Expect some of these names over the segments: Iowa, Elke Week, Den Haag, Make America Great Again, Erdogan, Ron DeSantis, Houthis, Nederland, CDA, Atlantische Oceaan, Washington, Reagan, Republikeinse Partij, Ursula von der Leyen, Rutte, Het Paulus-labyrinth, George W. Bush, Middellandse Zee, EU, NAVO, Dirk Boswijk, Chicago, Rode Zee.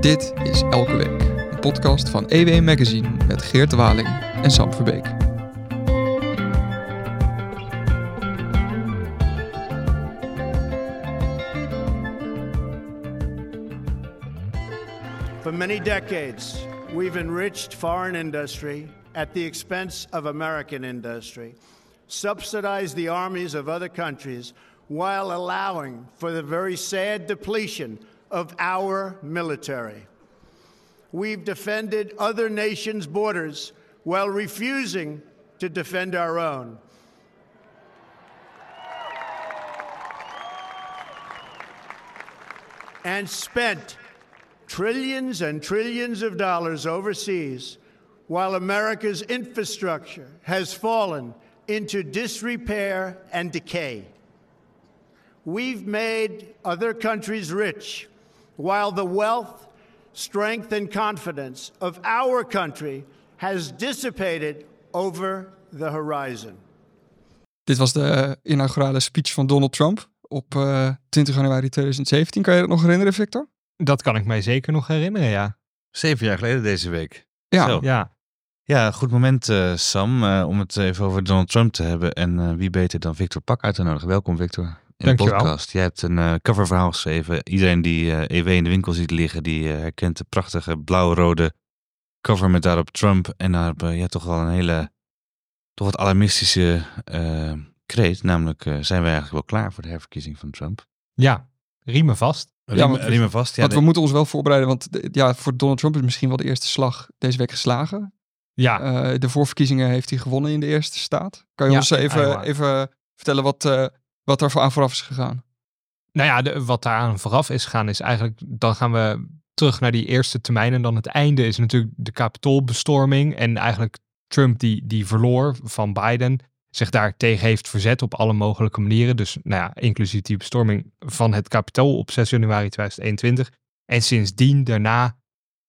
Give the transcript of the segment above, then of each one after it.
Dit is Elke Week, een podcast van EW Magazine met Geert Waling en Sam Verbeek. For many decades, we've enriched foreign industry at the expense of American industry, subsidized the armies of other countries while allowing for the very sad depletion of our military. We've defended other nations' borders while refusing to defend our own. And spent trillions and trillions of dollars overseas while America's infrastructure has fallen into disrepair and decay. We've made other countries rich while the wealth, strength, and confidence of our country has dissipated over the horizon. Dit was de inaugurale speech van Donald Trump op 20 januari 2017. Kan je dat nog herinneren, Victor? Dat kan ik mij zeker nog herinneren, ja. 7 jaar geleden deze week. Ja, goed moment, Sam, om het even over Donald Trump te hebben. En wie beter dan Victor Pak uit te nodigen. Welkom, Victor. In de podcast. Jij hebt een coververhaal geschreven. Iedereen die EW in de winkel ziet liggen, die herkent de prachtige blauw-rode cover met daarop Trump. En daarop toch wel een hele, toch wat alarmistische kreet. Namelijk, zijn we eigenlijk wel klaar voor de herverkiezing van Trump? Ja, riemen vast. Riemen vast. Ja, want we moeten ons wel voorbereiden, want voor Donald Trump is misschien wel de eerste slag deze week geslagen. Ja. De voorverkiezingen heeft hij gewonnen in de eerste staat. Kan je ons even vertellen wat er vooraf is gegaan? Nou ja, wat daaraan vooraf is gegaan is eigenlijk... dan gaan we terug naar die eerste termijn... en dan het einde is natuurlijk de Capitoolbestorming... en eigenlijk Trump die verloor van Biden... zich daartegen heeft verzet op alle mogelijke manieren. Dus nou ja, inclusief die bestorming van het Capitool op 6 januari 2021. En sindsdien, daarna,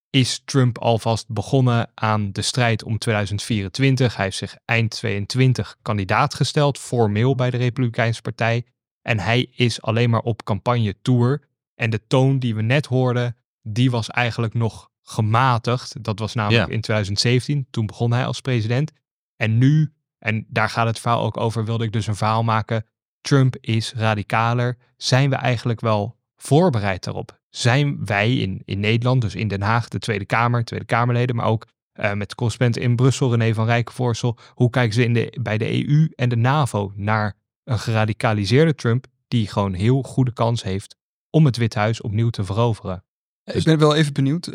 is Trump alvast begonnen aan de strijd om 2024. Hij heeft zich eind 2022 kandidaat gesteld, formeel bij de Republikeinse Partij. En hij is alleen maar op campagne-tour. En de toon die we net hoorden, die was eigenlijk nog gematigd. Dat was namelijk in 2017, toen begon hij als president. En nu, en daar gaat het verhaal ook over, wilde ik dus een verhaal maken. Trump is radicaler. Zijn we eigenlijk wel voorbereid daarop? Zijn wij in Nederland, dus in Den Haag, de Tweede Kamer, Tweede Kamerleden, maar ook met correspondent in Brussel, René van Rijckevorsel, hoe kijken ze bij de EU en de NAVO naar een geradicaliseerde Trump die gewoon heel goede kans heeft om het Witte Huis opnieuw te veroveren? Ik ben wel even benieuwd.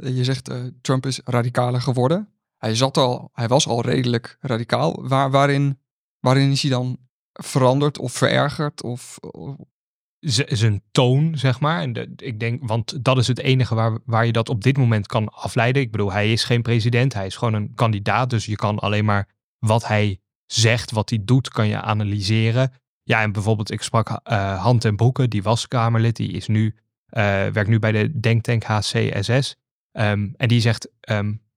Je zegt Trump is radicaler geworden. Hij was al redelijk radicaal. Waarin is hij dan veranderd of verergerd of zijn toon, zeg maar. En ik denk, want dat is het enige waar je dat op dit moment kan afleiden. Ik bedoel, hij is geen president. Hij is gewoon een kandidaat. Dus je kan alleen maar wat hij zegt, wat hij doet, kan je analyseren. Ja, en bijvoorbeeld, ik sprak Han ten Broeke, die was Kamerlid. Die is nu, werkt nu bij de denktank HCSS. En die zegt,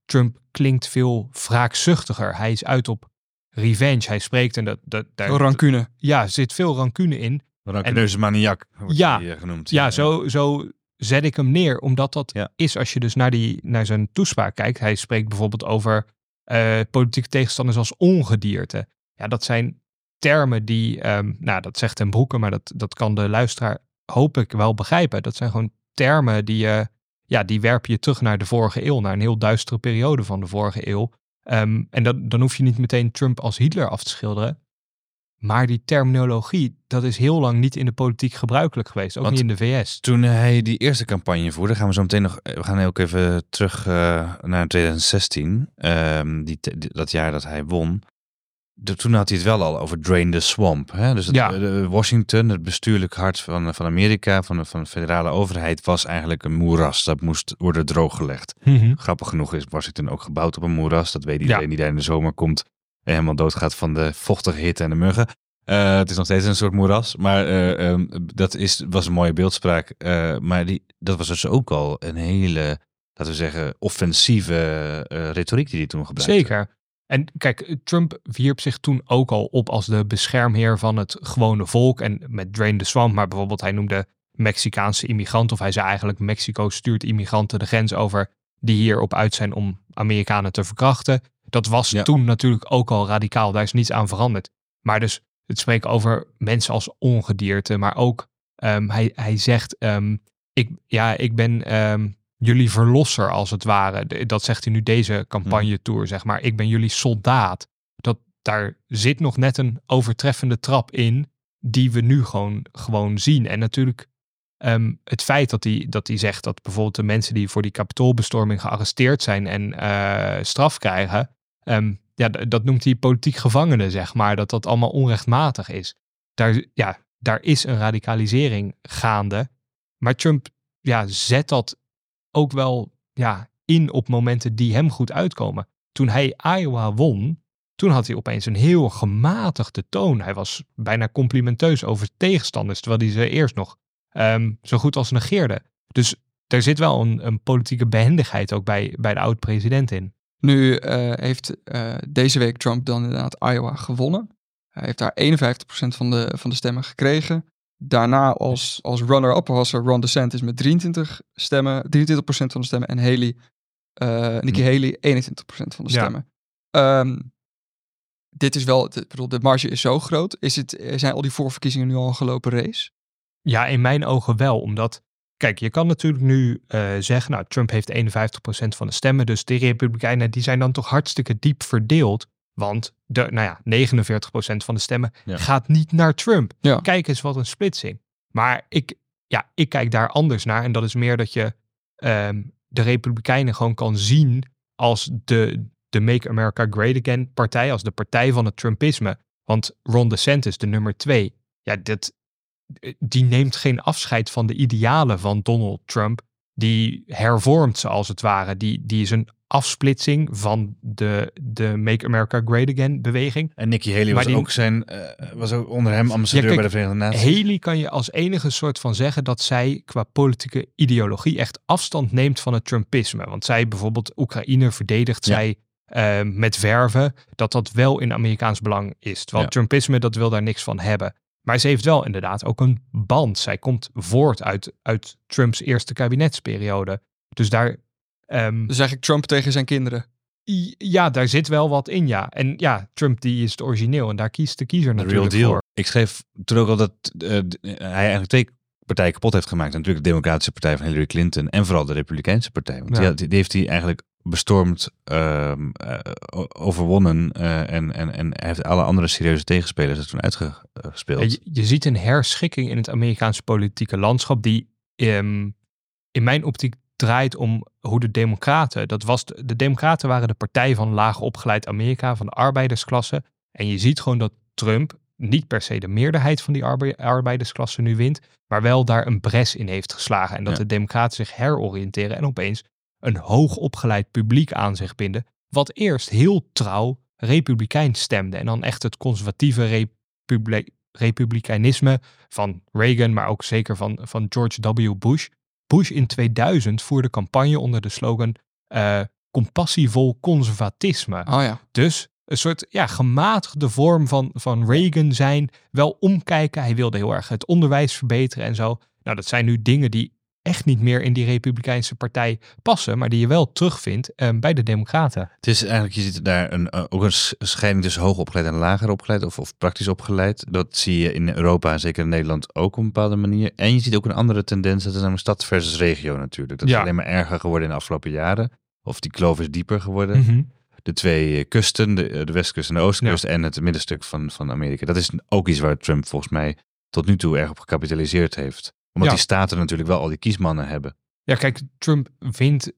Trump klinkt veel wraakzuchtiger. Hij is uit op revenge. Hij spreekt en veel rancune. Ja, er zit veel rancune in. Rancuneuze maniak wordt hij genoemd. Ja, zo zet ik hem neer. Omdat dat is, als je dus naar zijn toespraak kijkt. Hij spreekt bijvoorbeeld over politieke tegenstanders als ongedierte. Ja, dat zijn termen die, dat zegt Ten Broeke, maar dat kan de luisteraar hoop ik wel begrijpen. Dat zijn gewoon termen die, die werp je terug naar de vorige eeuw. Naar een heel duistere periode van de vorige eeuw. En dan hoef je niet meteen Trump als Hitler af te schilderen. Maar die terminologie, dat is heel lang niet in de politiek gebruikelijk geweest. Ook niet in de VS. Toen hij die eerste campagne voerde, we gaan ook even terug naar 2016. Dat jaar dat hij won. Toen had hij het wel al over drain the swamp. Hè? Dus Washington, het bestuurlijk hart van Amerika, van de federale overheid, was eigenlijk een moeras. Dat moest worden drooggelegd. Mm-hmm. Grappig genoeg is Washington ook gebouwd op een moeras. Dat weet iedereen die daar in de zomer komt. En helemaal doodgaat van de vochtige hitte en de muggen. Het is nog steeds een soort moeras. Maar was een mooie beeldspraak. Maar dat was dus ook al een hele, laten we zeggen, offensieve retoriek die hij toen gebruikte. Zeker. En kijk, Trump wierp zich toen ook al op als de beschermheer van het gewone volk. En met drain the swamp. Maar bijvoorbeeld hij noemde Mexicaanse immigranten, of hij zei eigenlijk Mexico stuurt immigranten de grens over die hierop uit zijn om Amerikanen te verkrachten. Dat was toen natuurlijk ook al radicaal, daar is niets aan veranderd. Maar dus het spreken over mensen als ongedierte, maar ook hij zegt, ik ben jullie verlosser als het ware. Dat zegt hij nu deze campagnetour, zeg maar. Ik ben jullie soldaat. Daar zit nog net een overtreffende trap in die we nu gewoon zien. En natuurlijk het feit dat hij zegt dat bijvoorbeeld de mensen die voor die Capitoolbestorming gearresteerd zijn en straf krijgen, dat noemt hij politiek gevangenen, zeg maar. Dat allemaal onrechtmatig is. Daar is een radicalisering gaande. Maar Trump zet dat ook wel in op momenten die hem goed uitkomen. Toen hij Iowa won, toen had hij opeens een heel gematigde toon. Hij was bijna complimenteus over tegenstanders, terwijl hij ze eerst nog zo goed als negeerde. Dus daar zit wel een politieke behendigheid ook bij de oud-president in. Nu heeft deze week Trump dan inderdaad Iowa gewonnen. Hij heeft daar 51% van de stemmen gekregen. Daarna als runner-up was er Ron DeSantis met 23% van de stemmen. En Nikki Haley 21% van de stemmen. Ja. Dit is wel, de marge is zo groot. Zijn al die voorverkiezingen nu al een gelopen race? Ja, in mijn ogen wel. Omdat, kijk, je kan natuurlijk nu zeggen, nou, Trump heeft 51% van de stemmen. Dus de Republikeinen, die zijn dan toch hartstikke diep verdeeld. Want 49% van de stemmen gaat niet naar Trump. Ja. Kijk eens wat een splitsing. Maar ik kijk daar anders naar. En dat is meer dat je de Republikeinen gewoon kan zien als de Make America Great Again partij, als de partij van het Trumpisme. Want Ron DeSantis, de nummer 2, die neemt geen afscheid van de idealen van Donald Trump. Die hervormt ze als het ware. Die is een afsplitsing van de Make America Great Again beweging. En Nikki Haley was ook onder hem ambassadeur bij de Verenigde Naties. Haley kan je als enige soort van zeggen dat zij qua politieke ideologie echt afstand neemt van het Trumpisme. Want zij bijvoorbeeld Oekraïne verdedigt zij met verve dat wel in Amerikaans belang is. Terwijl Trumpisme, dat wil daar niks van hebben. Maar ze heeft wel inderdaad ook een band. Zij komt voort uit Trumps eerste kabinetsperiode. Dus daar... dus eigenlijk Trump tegen zijn kinderen. Ja, daar zit wel wat in, ja. En ja, Trump die is het origineel en daar kiest de kiezer natuurlijk real deal voor. Ik schreef toen ook al dat hij eigenlijk twee partijen kapot heeft gemaakt. En natuurlijk de Democratische Partij van Hillary Clinton en vooral de Republikeinse Partij. Want die heeft hij eigenlijk bestormd, overwonnen en hij heeft alle andere serieuze tegenspelers er toen uitgespeeld. Je ziet een herschikking in het Amerikaanse politieke landschap die in mijn optiek draait om hoe de Democraten... De Democraten waren de partij van laag opgeleid Amerika, van de arbeidersklasse. En je ziet gewoon dat Trump niet per se de meerderheid van die arbeidersklasse nu wint, maar wel daar een bres in heeft geslagen. En dat de Democraten zich heroriënteren en opeens een hoog opgeleid publiek aan zich binden, wat eerst heel trouw republikein stemde. En dan echt het conservatieve republikeinisme van Reagan, maar ook zeker van George W. Bush. Bush in 2000 voerde campagne onder de slogan compassievol conservatisme. Oh ja. Dus een soort gematigde vorm van Reagan zijn. Wel omkijken. Hij wilde heel erg het onderwijs verbeteren en zo. Nou, dat zijn nu dingen die echt niet meer in die Republikeinse partij passen, maar die je wel terugvindt bij de Democraten. Het is eigenlijk, je ziet daar ook een scheiding tussen hoog opgeleid en lager opgeleid of praktisch opgeleid. Dat zie je in Europa en zeker in Nederland ook op een bepaalde manier. En je ziet ook een andere tendens, dat is namelijk stad versus regio natuurlijk. Dat is alleen maar erger geworden in de afgelopen jaren. Of die kloof is dieper geworden. Mm-hmm. De twee kusten, de westkust en de oostkust en het middenstuk van Amerika. Dat is ook iets waar Trump volgens mij tot nu toe erg op gecapitaliseerd heeft. Omdat die staten natuurlijk wel al die kiesmannen hebben. Ja, kijk, Trump wint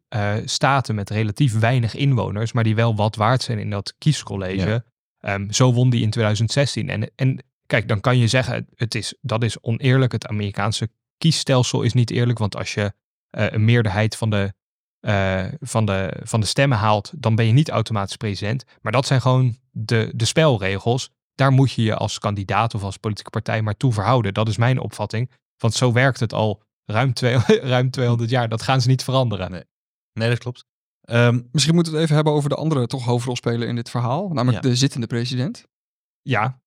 staten met relatief weinig inwoners, maar die wel wat waard zijn in dat kiescollege. Ja. Zo won die in 2016. En kijk, dan kan je zeggen, dat is oneerlijk. Het Amerikaanse kiesstelsel is niet eerlijk, want als je een meerderheid van de stemmen haalt, dan ben je niet automatisch president. Maar dat zijn gewoon de spelregels. Daar moet je je als kandidaat of als politieke partij maar toe verhouden. Dat is mijn opvatting. Want zo werkt het al ruim 200 jaar. Dat gaan ze niet veranderen. Nee, dat klopt. Misschien moeten we het even hebben over de andere toch hoofdrolspeler in dit verhaal. Namelijk de zittende president. Ja.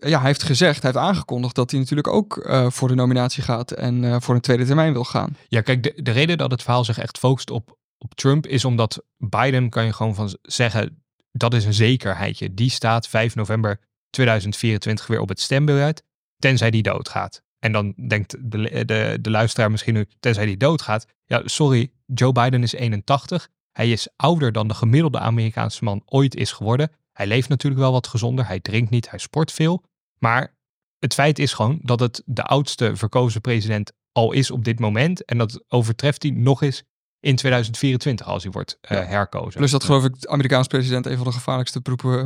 Ja, hij heeft gezegd, hij heeft aangekondigd dat hij natuurlijk ook voor de nominatie gaat en voor een tweede termijn wil gaan. Ja, kijk, de reden dat het verhaal zich echt focust op Trump is omdat Biden, kan je gewoon van zeggen, dat is een zekerheidje. Die staat 5 november 2024 weer op het stembiljet, tenzij die doodgaat. En dan denkt de luisteraar misschien nu, tenzij die doodgaat. Ja, sorry, Joe Biden is 81. Hij is ouder dan de gemiddelde Amerikaanse man ooit is geworden. Hij leeft natuurlijk wel wat gezonder. Hij drinkt niet, hij sport veel. Maar het feit is gewoon dat het de oudste verkozen president al is op dit moment. En dat overtreft hij nog eens in 2024 als hij wordt herkozen. Plus dat geloof ik de Amerikaanse president een van de gevaarlijkste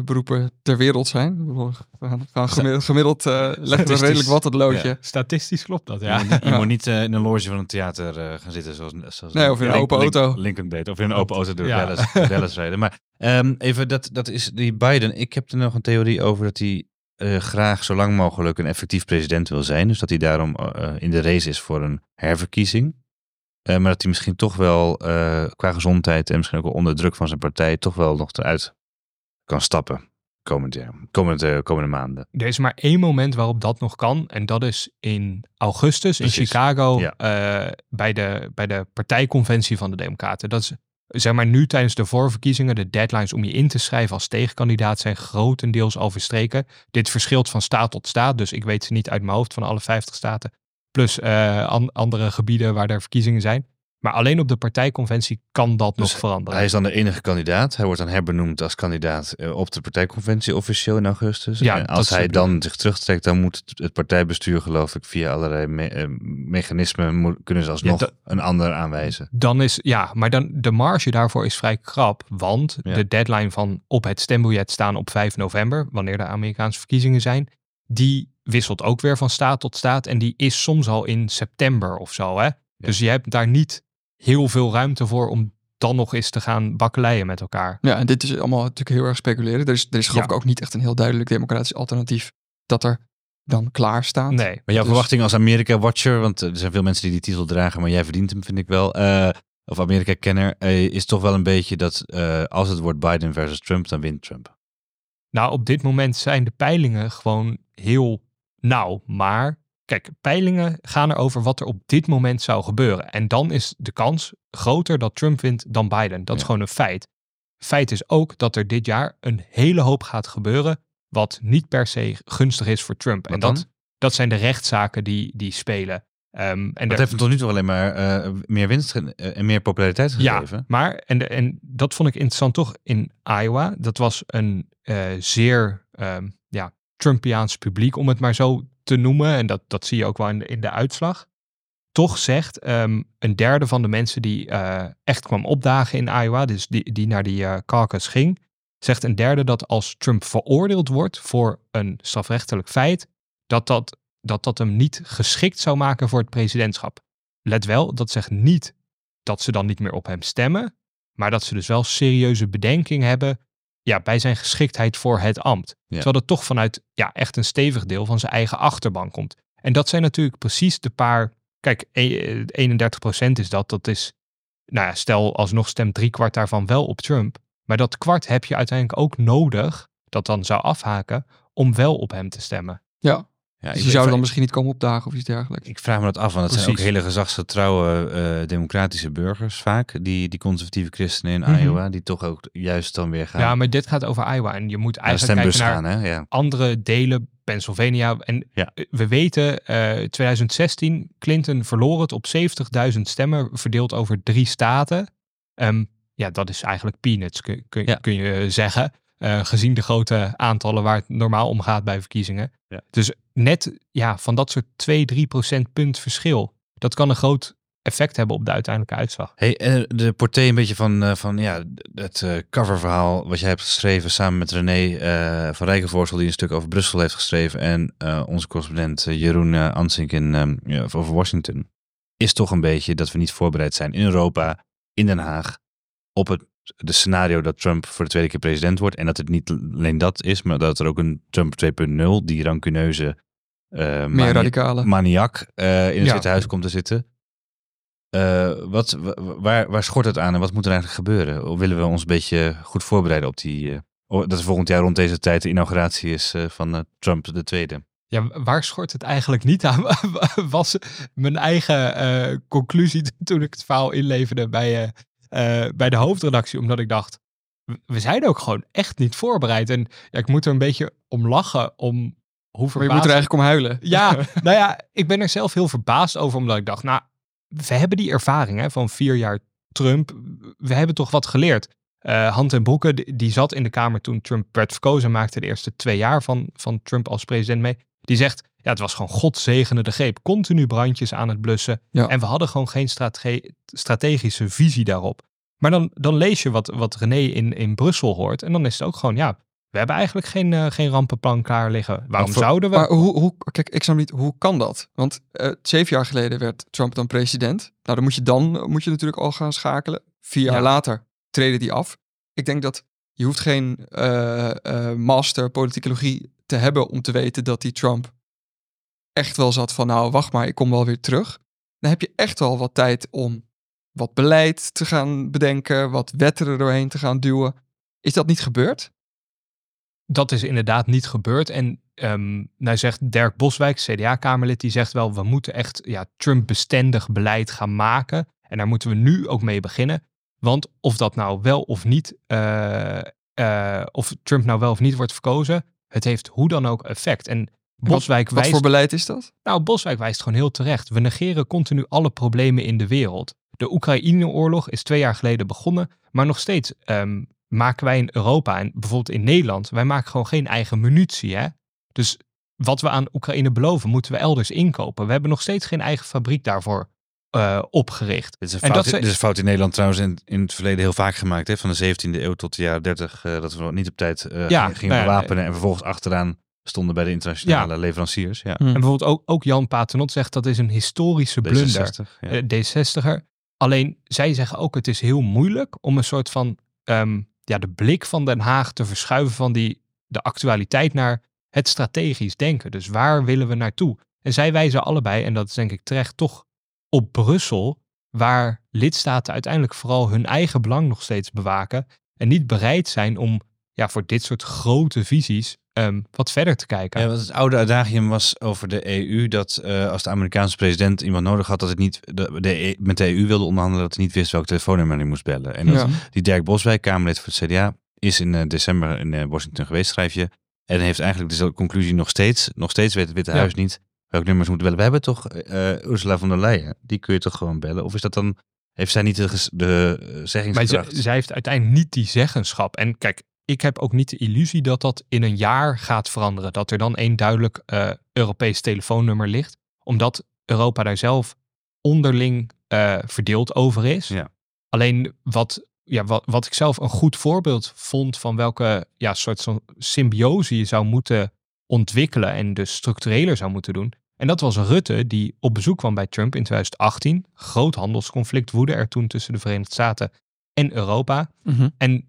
beroepen ter wereld zijn. Gemiddeld legt er redelijk wat het loodje. Ja. Statistisch klopt dat, ja. Je moet niet in een loge van een theater gaan zitten zoals nee, of in een open auto. Lincoln deed, of in een open auto door Dallas rijden. Maar even, dat is die Biden. Ik heb er nog een theorie over dat hij graag zo lang mogelijk een effectief president wil zijn. Dus dat hij daarom in de race is voor een herverkiezing. Maar dat hij misschien toch wel qua gezondheid en misschien ook wel onder druk van zijn partij toch wel nog eruit kan stappen komende maanden. Er is maar één moment waarop dat nog kan en dat is in augustus in Chicago bij de partijconventie van de Democraten. Dat is zeg maar nu tijdens de voorverkiezingen de deadlines om je in te schrijven als tegenkandidaat zijn grotendeels al verstreken. Dit verschilt van staat tot staat, dus ik weet ze niet uit mijn hoofd van alle 50 staten. Plus andere gebieden waar er verkiezingen zijn. Maar alleen op de partijconventie kan dat dus nog veranderen. Hij is dan de enige kandidaat. Hij wordt dan herbenoemd als kandidaat op de partijconventie officieel in augustus. Ja, en als hij dan zich terugtrekt, dan moet het partijbestuur geloof ik via allerlei mechanismen kunnen ze alsnog een ander aanwijzen. Dan is, maar dan de marge daarvoor is vrij krap. Want de deadline van op het stembiljet staan op 5 november, wanneer de Amerikaanse verkiezingen zijn, die wisselt ook weer van staat tot staat. En die is soms al in september of zo. Hè? Ja. Dus je hebt daar niet heel veel ruimte voor om dan nog eens te gaan bakkeleien met elkaar. Ja, en dit is allemaal natuurlijk heel erg speculeren. Er is geloof ik ook niet echt een heel duidelijk democratisch alternatief dat er dan klaar staat. Nee. Maar jouw verwachting als Amerika-watcher, want er zijn veel mensen die die titel dragen, maar jij verdient hem, vind ik wel. Of Amerika-kenner, is toch wel een beetje dat als het wordt Biden versus Trump, dan wint Trump. Nou, op dit moment zijn de peilingen gewoon heel nauw. Maar kijk, peilingen gaan erover wat er op dit moment zou gebeuren. En dan is de kans groter dat Trump wint dan Biden. Dat is gewoon een feit. Feit is ook dat er dit jaar een hele hoop gaat gebeuren wat niet per se gunstig is voor Trump. Wat en dat zijn de rechtszaken die spelen. Dat heeft hem tot nu toe alleen maar meer winst en meer populariteit gegeven. Ja, maar, en dat vond ik interessant toch, in Iowa. Dat was een zeer Trumpiaans publiek, om het maar zo te noemen. En dat zie je ook wel in de uitslag. Toch zegt een derde van de mensen die echt kwam opdagen in Iowa, dus die naar die caucus ging, zegt een derde dat als Trump veroordeeld wordt voor een strafrechtelijk feit, dat hem niet geschikt zou maken voor het presidentschap. Let wel, dat zegt niet dat ze dan niet meer op hem stemmen, maar dat ze dus wel serieuze bedenking hebben bij zijn geschiktheid voor het ambt. Ja. Terwijl dat toch vanuit echt een stevig deel van zijn eigen achterban komt. En dat zijn natuurlijk precies de paar... Kijk, 31% is dat. Dat is, stel alsnog stemt 3/4 daarvan wel op Trump. Maar dat kwart heb je uiteindelijk ook nodig, dat dan zou afhaken, om wel op hem te stemmen. Ja. Ja, dus je zou dan misschien niet komen opdagen of iets dergelijks. Ik vraag me dat af, want het zijn ook hele gezagsgetrouwe democratische burgers vaak. Die conservatieve christenen in Iowa, die toch ook juist dan weer gaan. Ja, maar dit gaat over Iowa en je moet eigenlijk kijken naar andere delen, Pennsylvania. En we weten, 2016, Clinton verloor het op 70.000 stemmen verdeeld over 3 staten. Dat is eigenlijk peanuts, kun je zeggen. Gezien de grote aantallen waar het normaal om gaat bij verkiezingen. Ja. Dus net van dat soort 2-3% punt verschil. Dat kan een groot effect hebben op de uiteindelijke uitslag. Hey, de porté een beetje van het coververhaal wat jij hebt geschreven samen met René van Rijckevorsel, die een stuk over Brussel heeft geschreven. En onze correspondent Jeroen Ansink over Washington. Is toch een beetje dat we niet voorbereid zijn in Europa, in Den Haag, op de scenario dat Trump voor de tweede keer president wordt. En dat het niet alleen dat is, maar dat er ook een Trump 2.0, die rancuneuze maniak in het Witte Huis komt te zitten. Waar schort het aan en wat moet er eigenlijk gebeuren? Willen we ons een beetje goed voorbereiden op die dat er volgend jaar rond deze tijd de inauguratie is van Trump de Tweede. Ja, waar schort het eigenlijk niet aan? Was mijn eigen conclusie toen ik het verhaal inleverde bij de hoofdredactie. Omdat ik dacht, we zijn ook gewoon echt niet voorbereid. En ja, ik moet er een beetje om lachen. Maar je moet er eigenlijk om huilen. Ja, nou ja, ik ben er zelf heel verbaasd over. Omdat ik dacht, nou, we hebben die ervaring hè, van 4 jaar Trump. We hebben toch wat geleerd. Han ten Broeke, die zat in de Kamer toen Trump werd verkozen. Maakte de eerste 2 jaar van Trump als president mee. Die zegt, ja, het was gewoon godzegenende greep. Continu brandjes aan het blussen. Ja. En we hadden gewoon geen strategische visie daarop. Maar dan lees je wat René in Brussel hoort. En dan is het ook gewoon, ja, we hebben eigenlijk geen rampenplan klaar liggen. Waarom zouden we? Maar kijk, ik snap niet, hoe kan dat? Want 7 jaar geleden werd Trump dan president. Nou, dan moet je natuurlijk al gaan schakelen. 4 jaar later treden die af. Ik denk dat je hoeft geen master politicologie te hebben om te weten dat die Trump echt wel zat van, nou, wacht maar, ik kom wel weer terug. Dan heb je echt wel wat tijd om wat beleid te gaan bedenken, wat wetten er doorheen te gaan duwen. Is dat niet gebeurd? Dat is inderdaad niet gebeurd. En nou zegt Dirk Boswijk, CDA-kamerlid, die zegt wel, we moeten echt Trump-bestendig beleid gaan maken. En daar moeten we nu ook mee beginnen. Want of dat nou wel of niet, of Trump nou wel of niet wordt verkozen, het heeft hoe dan ook effect. En Boswijk wijst, wat voor beleid is dat? Nou, Boswijk wijst gewoon heel terecht. We negeren continu alle problemen in de wereld. De Oekraïne-oorlog is 2 jaar geleden begonnen, maar nog steeds maken wij in Europa en bijvoorbeeld in Nederland, wij maken gewoon geen eigen munitie. Hè? Dus wat we aan Oekraïne beloven, moeten we elders inkopen. We hebben nog steeds geen eigen fabriek daarvoor opgericht. Dit is een fout in Nederland trouwens in het verleden heel vaak gemaakt. Hè? Van de 17e eeuw tot de jaren 30, dat we nog niet op tijd gingen wapenen en vervolgens achteraan stonden bij de internationale leveranciers. Ja. En bijvoorbeeld ook Jan Paternotte zegt dat is een historische blunder. D66er. Alleen zij zeggen ook het is heel moeilijk om een soort van de blik van Den Haag te verschuiven van de actualiteit naar het strategisch denken. Dus waar willen we naartoe? En zij wijzen allebei, en dat is denk ik terecht, toch op Brussel, waar lidstaten uiteindelijk vooral hun eigen belang nog steeds bewaken en niet bereid zijn om voor dit soort grote visies wat verder te kijken. Ja, want het oude adagium was over de EU dat als de Amerikaanse president iemand nodig had dat het niet met de EU wilde onderhandelen, dat hij niet wist welk telefoonnummer hij moest bellen. En dat, die Dirk Boswijk, Kamerlid voor het CDA, is in december in Washington geweest, schrijf je, en heeft eigenlijk de conclusie nog steeds weet het Witte Huis niet welke nummers moeten bellen. We hebben toch Ursula von der Leyen, die kun je toch gewoon bellen? Of is dat dan, heeft zij niet de zeggingskracht? Maar zij heeft uiteindelijk niet die zeggenschap. En kijk, ik heb ook niet de illusie dat dat in een jaar gaat veranderen. Dat er dan één duidelijk Europees telefoonnummer ligt. Omdat Europa daar zelf onderling verdeeld over is. Ja. Alleen wat ik zelf een goed voorbeeld vond van welke soort van symbiose je zou moeten ontwikkelen en dus structureler zou moeten doen. En dat was Rutte, die op bezoek kwam bij Trump in 2018. Groot handelsconflict woedde er toen tussen de Verenigde Staten en Europa. Mm-hmm. En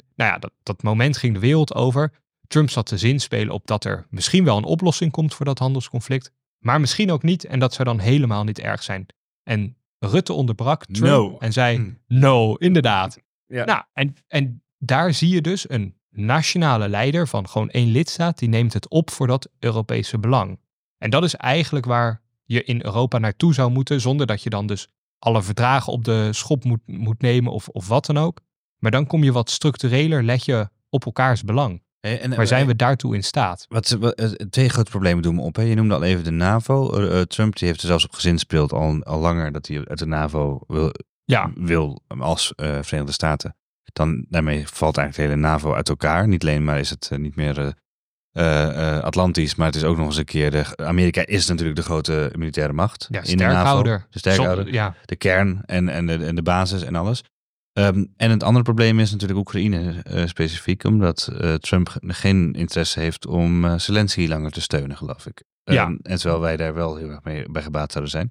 dat moment ging de wereld over. Trump zat te zinspelen op dat er misschien wel een oplossing komt voor dat handelsconflict, maar misschien ook niet. En dat zou dan helemaal niet erg zijn. En Rutte onderbrak Trump en zei, no, inderdaad. Ja. Nou, en daar zie je dus een nationale leider van gewoon één lidstaat, die neemt het op voor dat Europese belang. En dat is eigenlijk waar je in Europa naartoe zou moeten, zonder dat je dan dus alle verdragen op de schop moet nemen of wat dan ook. Maar dan kom je wat structureler, let je op elkaars belang. Maar zijn we daartoe in staat? Wat 2 grote problemen doen we op. Hè? Je noemde al even de NAVO. Trump die heeft er zelfs op gezinspeeld al langer dat hij uit de NAVO wil als Verenigde Staten. Dan daarmee valt eigenlijk de hele NAVO uit elkaar. Niet alleen maar is het niet meer Atlantisch, maar het is ook nog eens een keer Amerika is natuurlijk de grote militaire macht in de NAVO. De sterkhouder, de kern en de basis en alles. En het andere probleem is natuurlijk Oekraïne specifiek, omdat Trump geen interesse heeft om Zelensky langer te steunen, geloof ik. En terwijl wij daar wel heel erg mee bij gebaat zouden zijn.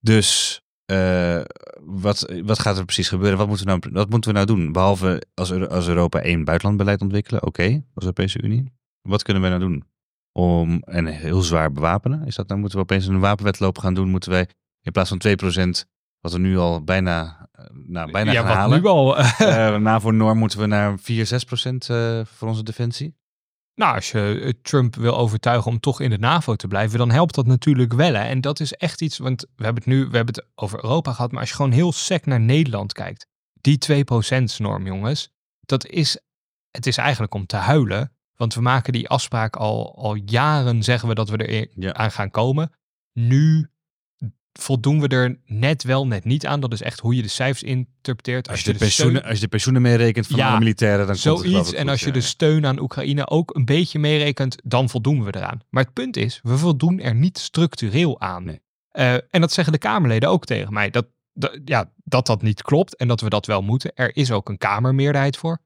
Dus wat gaat er precies gebeuren? Wat moeten we nou doen? Behalve als Europa één buitenlandbeleid ontwikkelen, oké, als Europese Unie. Wat kunnen wij nou doen? En heel zwaar bewapenen? Moeten we opeens een wapenwedloop gaan doen? Moeten wij in plaats van 2% Wat we nu al bijna gaan halen. Ja, wat nu al. NAVO-norm moeten we naar 4-6% voor onze defensie. Nou, als je Trump wil overtuigen om toch in de NAVO te blijven, dan helpt dat natuurlijk wel. Hè? En dat is echt iets, want we hebben het over Europa gehad, maar als je gewoon heel sec naar Nederland kijkt. Die 2%-norm, jongens, het is eigenlijk om te huilen. Want we maken die afspraak al jaren, zeggen we dat we er aan gaan komen. Nu voldoen we er net wel, net niet aan. Dat is echt hoe je de cijfers interpreteert. Als je de pensioenen meerekent van alle militairen, dan zoiets, komt het wel. En als je de steun aan Oekraïne ook een beetje meerekent, dan voldoen we eraan. Maar het punt is, we voldoen er niet structureel aan. Nee. En dat zeggen de Kamerleden ook tegen mij. Dat niet klopt en dat we dat wel moeten. Er is ook een Kamermeerderheid voor.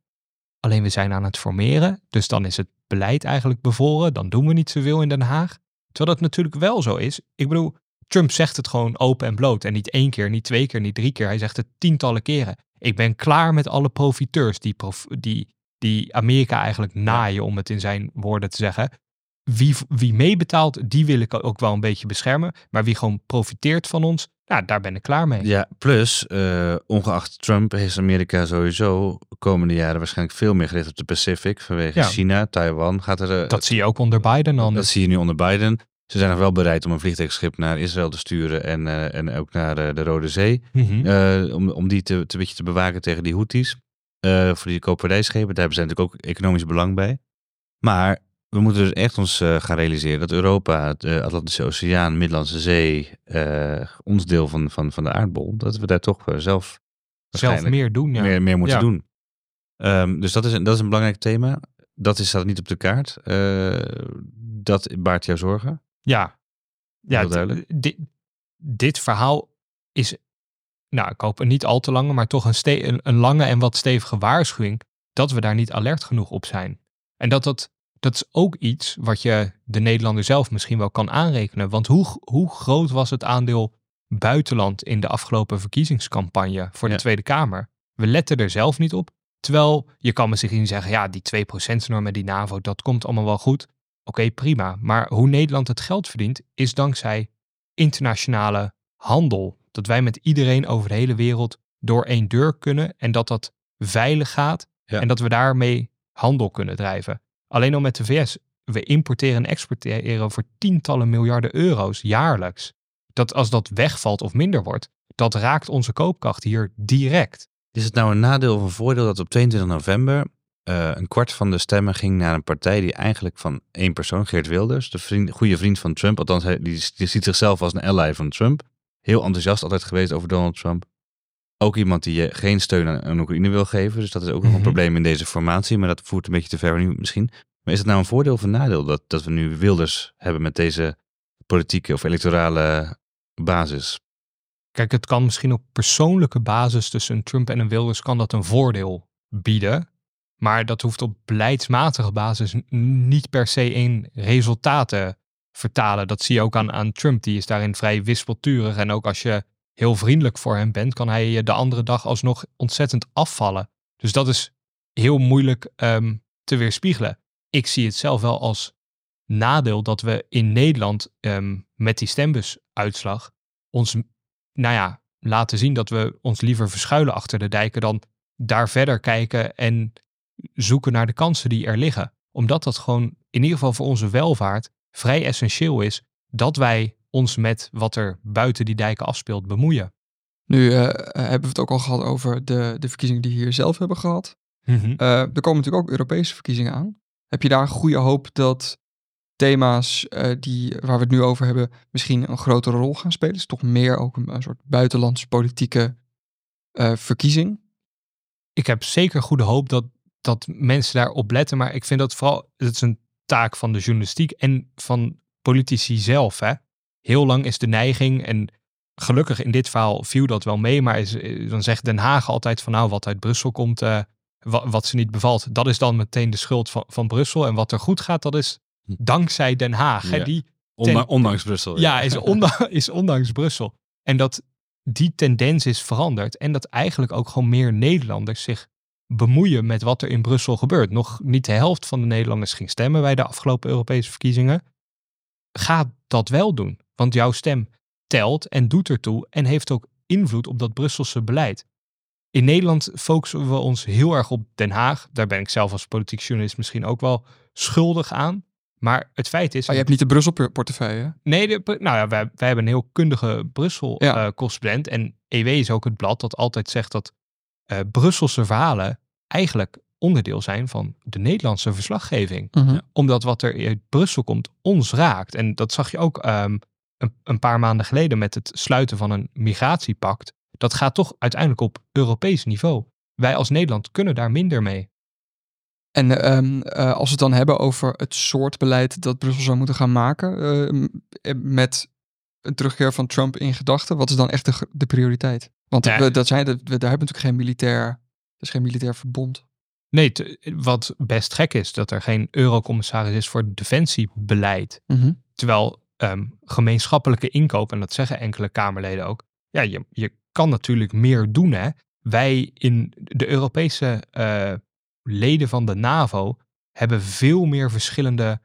Alleen we zijn aan het formeren. Dus dan is het beleid eigenlijk bevroren. Dan doen we niet zoveel in Den Haag. Terwijl dat natuurlijk wel zo is. Ik bedoel, Trump zegt het gewoon open en bloot. En niet 1 keer, niet 2 keer, niet 3 keer. Hij zegt het tientallen keren. Ik ben klaar met alle profiteurs die Amerika eigenlijk naaien, om het in zijn woorden te zeggen. Wie meebetaalt, die wil ik ook wel een beetje beschermen. Maar wie gewoon profiteert van ons, nou, daar ben ik klaar mee. Ja, plus, ongeacht Trump, heeft Amerika sowieso de komende jaren waarschijnlijk veel meer gericht op de Pacific. Vanwege China, Taiwan. Dat zie je ook onder Biden dan. Dat zie je nu onder Biden. Ze zijn nog wel bereid om een vliegtuigschip naar Israël te sturen en ook naar de Rode Zee. Mm-hmm. Om die een beetje te bewaken tegen die Houthis. Voor die koopvaardijschepen. Daar hebben ze natuurlijk ook economisch belang bij. Maar we moeten dus echt ons gaan realiseren dat Europa, de Atlantische Oceaan, Middellandse Zee, ons deel van de aardbol, dat we daar toch zelf meer doen. Ja. Meer moeten doen. Dus dat is een belangrijk thema. Staat niet op de kaart. Dat baart jou zorgen. Ja, duidelijk. Dit verhaal is, nou, ik hoop een niet al te lange, maar toch een lange en wat stevige waarschuwing dat we daar niet alert genoeg op zijn. En dat is ook iets wat je de Nederlander zelf misschien wel kan aanrekenen. Want hoe groot was het aandeel buitenland in de afgelopen verkiezingscampagne voor de Tweede Kamer? We letten er zelf niet op. Terwijl je kan misschien zeggen, ja, die 2%-norm en die NAVO, dat komt allemaal wel goed. Oké, prima. Maar hoe Nederland het geld verdient, is dankzij internationale handel. Dat wij met iedereen over de hele wereld door één deur kunnen en dat veilig gaat. Ja. En dat we daarmee handel kunnen drijven. Alleen al met de VS, we importeren en exporteren voor tientallen miljarden euro's jaarlijks. Dat als dat wegvalt of minder wordt, dat raakt onze koopkracht hier direct. Is het nou een nadeel of een voordeel dat op 22 november een kwart van de stemmen ging naar een partij die eigenlijk van één persoon, Geert Wilders, goede vriend van Trump, althans die ziet zichzelf als een ally van Trump, heel enthousiast altijd geweest over Donald Trump. Ook iemand die je geen steun aan Oekraïne wil geven. Dus dat is ook nog een probleem in deze formatie. Maar dat voert een beetje te ver nu misschien. Maar is het nou een voordeel of een nadeel dat we nu Wilders hebben met deze politieke of electorale basis? Kijk, het kan misschien op persoonlijke basis tussen Trump en een Wilders kan dat een voordeel bieden. Maar dat hoeft op beleidsmatige basis niet per se in resultaten vertalen. Dat zie je ook aan Trump. Die is daarin vrij wispelturig. En ook als je heel vriendelijk voor hem bent, kan hij je de andere dag alsnog ontzettend afvallen. Dus dat is heel moeilijk te weerspiegelen. Ik zie het zelf wel als nadeel dat we in Nederland met die stembusuitslag ons, laten zien dat we ons liever verschuilen achter de dijken dan daar verder kijken en zoeken naar de kansen die er liggen. Omdat dat gewoon in ieder geval voor onze welvaart vrij essentieel is dat wij ons met wat er buiten die dijken afspeelt bemoeien. Nu hebben we het ook al gehad over de verkiezingen die we hier zelf hebben gehad. Mm-hmm. Er komen natuurlijk ook Europese verkiezingen aan. Heb je daar goede hoop dat thema's waar we het nu over hebben misschien een grotere rol gaan spelen? Het is toch meer ook een soort buitenlandse politieke verkiezing? Ik heb zeker goede hoop dat mensen daarop letten. Maar ik vind dat vooral, het is een taak van de journalistiek en van politici zelf, hè. Heel lang is de neiging, en gelukkig in dit verhaal viel dat wel mee, maar dan zegt Den Haag altijd van wat uit Brussel komt, wat ze niet bevalt, dat is dan meteen de schuld van Brussel. En wat er goed gaat, dat is dankzij Den Haag. Ja. Hè, ondanks Brussel. Ja, is ondanks Brussel. En dat die tendens is veranderd en dat eigenlijk ook gewoon meer Nederlanders zich bemoeien met wat er in Brussel gebeurt. Nog niet de helft van de Nederlanders ging stemmen bij de afgelopen Europese verkiezingen. Ga dat wel doen. Want jouw stem telt en doet ertoe en heeft ook invloed op dat Brusselse beleid. In Nederland focussen we ons heel erg op Den Haag. Daar ben ik zelf als politiek journalist misschien ook wel schuldig aan. Maar het feit is... Maar je hebt niet de Brussel-portefeuille? Nee, wij hebben een heel kundige Brussel-correspondent. En EW is ook het blad dat altijd zegt dat Brusselse verhalen eigenlijk onderdeel zijn van de Nederlandse verslaggeving. Mm-hmm. Omdat wat er uit Brussel komt ons raakt. En dat zag je ook een paar maanden geleden met het sluiten van een migratiepact. Dat gaat toch uiteindelijk op Europees niveau. Wij als Nederland kunnen daar minder mee. En als we het dan hebben over het soort beleid dat Brussel zou moeten gaan maken, met een terugkeer van Trump in gedachten, wat is dan echt de prioriteit? Want daar hebben natuurlijk geen militair verbond. Nee, wat best gek is, dat er geen eurocommissaris is voor defensiebeleid. Mm-hmm. Terwijl gemeenschappelijke inkoop, en dat zeggen enkele Kamerleden ook, ja, je kan natuurlijk meer doen, hè. Wij in de Europese leden van de NAVO hebben veel meer verschillende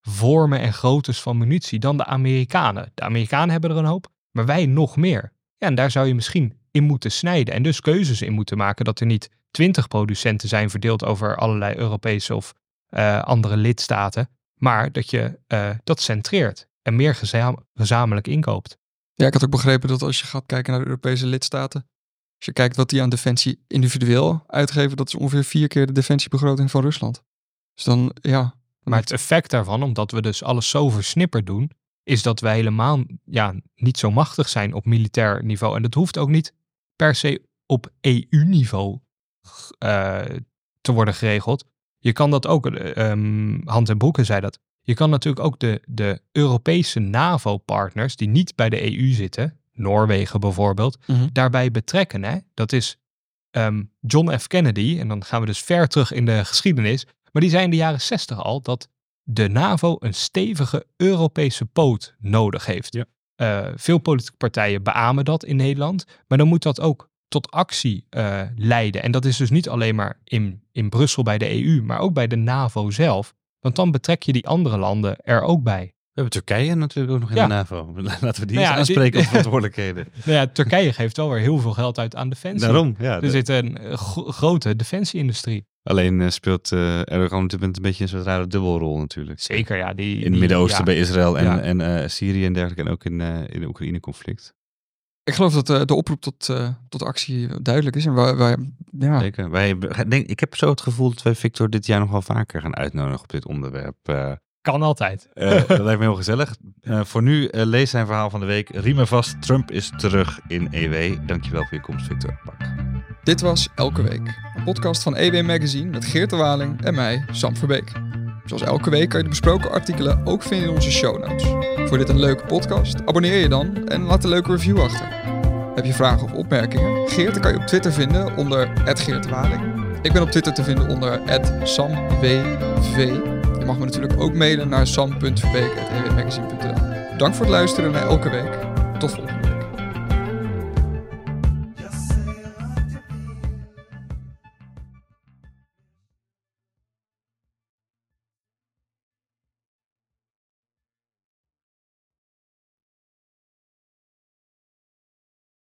vormen en groottes van munitie dan de Amerikanen. De Amerikanen hebben er een hoop, maar wij nog meer. Ja, en daar zou je misschien in moeten snijden en dus keuzes in moeten maken dat er niet 20 producenten zijn verdeeld over allerlei Europese of andere lidstaten, maar dat je dat centreert en meer gezamenlijk inkoopt. Ja, ik had ook begrepen dat als je gaat kijken naar de Europese lidstaten, als je kijkt wat die aan defensie individueel uitgeven, dat is ongeveer 4 keer de defensiebegroting van Rusland. Dus dan, ja. Maar het effect daarvan, omdat we dus alles zo versnipperd doen, is dat wij helemaal niet zo machtig zijn op militair niveau. En dat hoeft ook niet per se op EU-niveau te worden geregeld. Je kan dat ook, Han ten Broeke zei dat, je kan natuurlijk ook de Europese NAVO-partners die niet bij de EU zitten, Noorwegen bijvoorbeeld, mm-hmm, daarbij betrekken. Hè? Dat is John F. Kennedy, en dan gaan we dus ver terug in de geschiedenis, maar die zei in de jaren 60 al dat de NAVO een stevige Europese poot nodig heeft. Ja. Veel politieke partijen beamen dat in Nederland, maar dan moet dat ook tot actie leiden. En dat is dus niet alleen maar in Brussel bij de EU, maar ook bij de NAVO zelf, want dan betrek je die andere landen er ook bij. We hebben Turkije natuurlijk ook nog in de NAVO. Laten we die eens aanspreken over verantwoordelijkheden. Turkije geeft wel weer heel veel geld uit aan defensie. Daarom, ja. Er zit een grote defensieindustrie. Alleen speelt Erdogan op dit moment een beetje een soort rare dubbelrol natuurlijk. Zeker, ja. In het Midden-Oosten bij Israël en Syrië en dergelijke. En ook in de Oekraïne-conflict. Ik geloof dat de oproep tot actie duidelijk is. En Zeker. Ik heb zo het gevoel dat wij Victor dit jaar nogal vaker gaan uitnodigen op dit onderwerp. Kan altijd. Dat lijkt me heel gezellig. Voor nu lees zijn verhaal van de week. Riemen vast, Trump is terug in EW. Dankjewel voor je komst, Victor Pak. Dit was Elke Week. Een podcast van EW Magazine met Geert Waling en mij, Sam Verbeek. Zoals elke week kan je de besproken artikelen ook vinden in onze show notes. Voor dit een leuke podcast, abonneer je dan en laat een leuke review achter. Heb je vragen of opmerkingen? Geert kan je op Twitter vinden onder @GeertWaling. Ik ben op Twitter te vinden onder @SamWV. Je mag me natuurlijk ook mailen naar sam.verbeek.ewmagazine.nl. Dank voor het luisteren naar Elke Week. Tot volgende.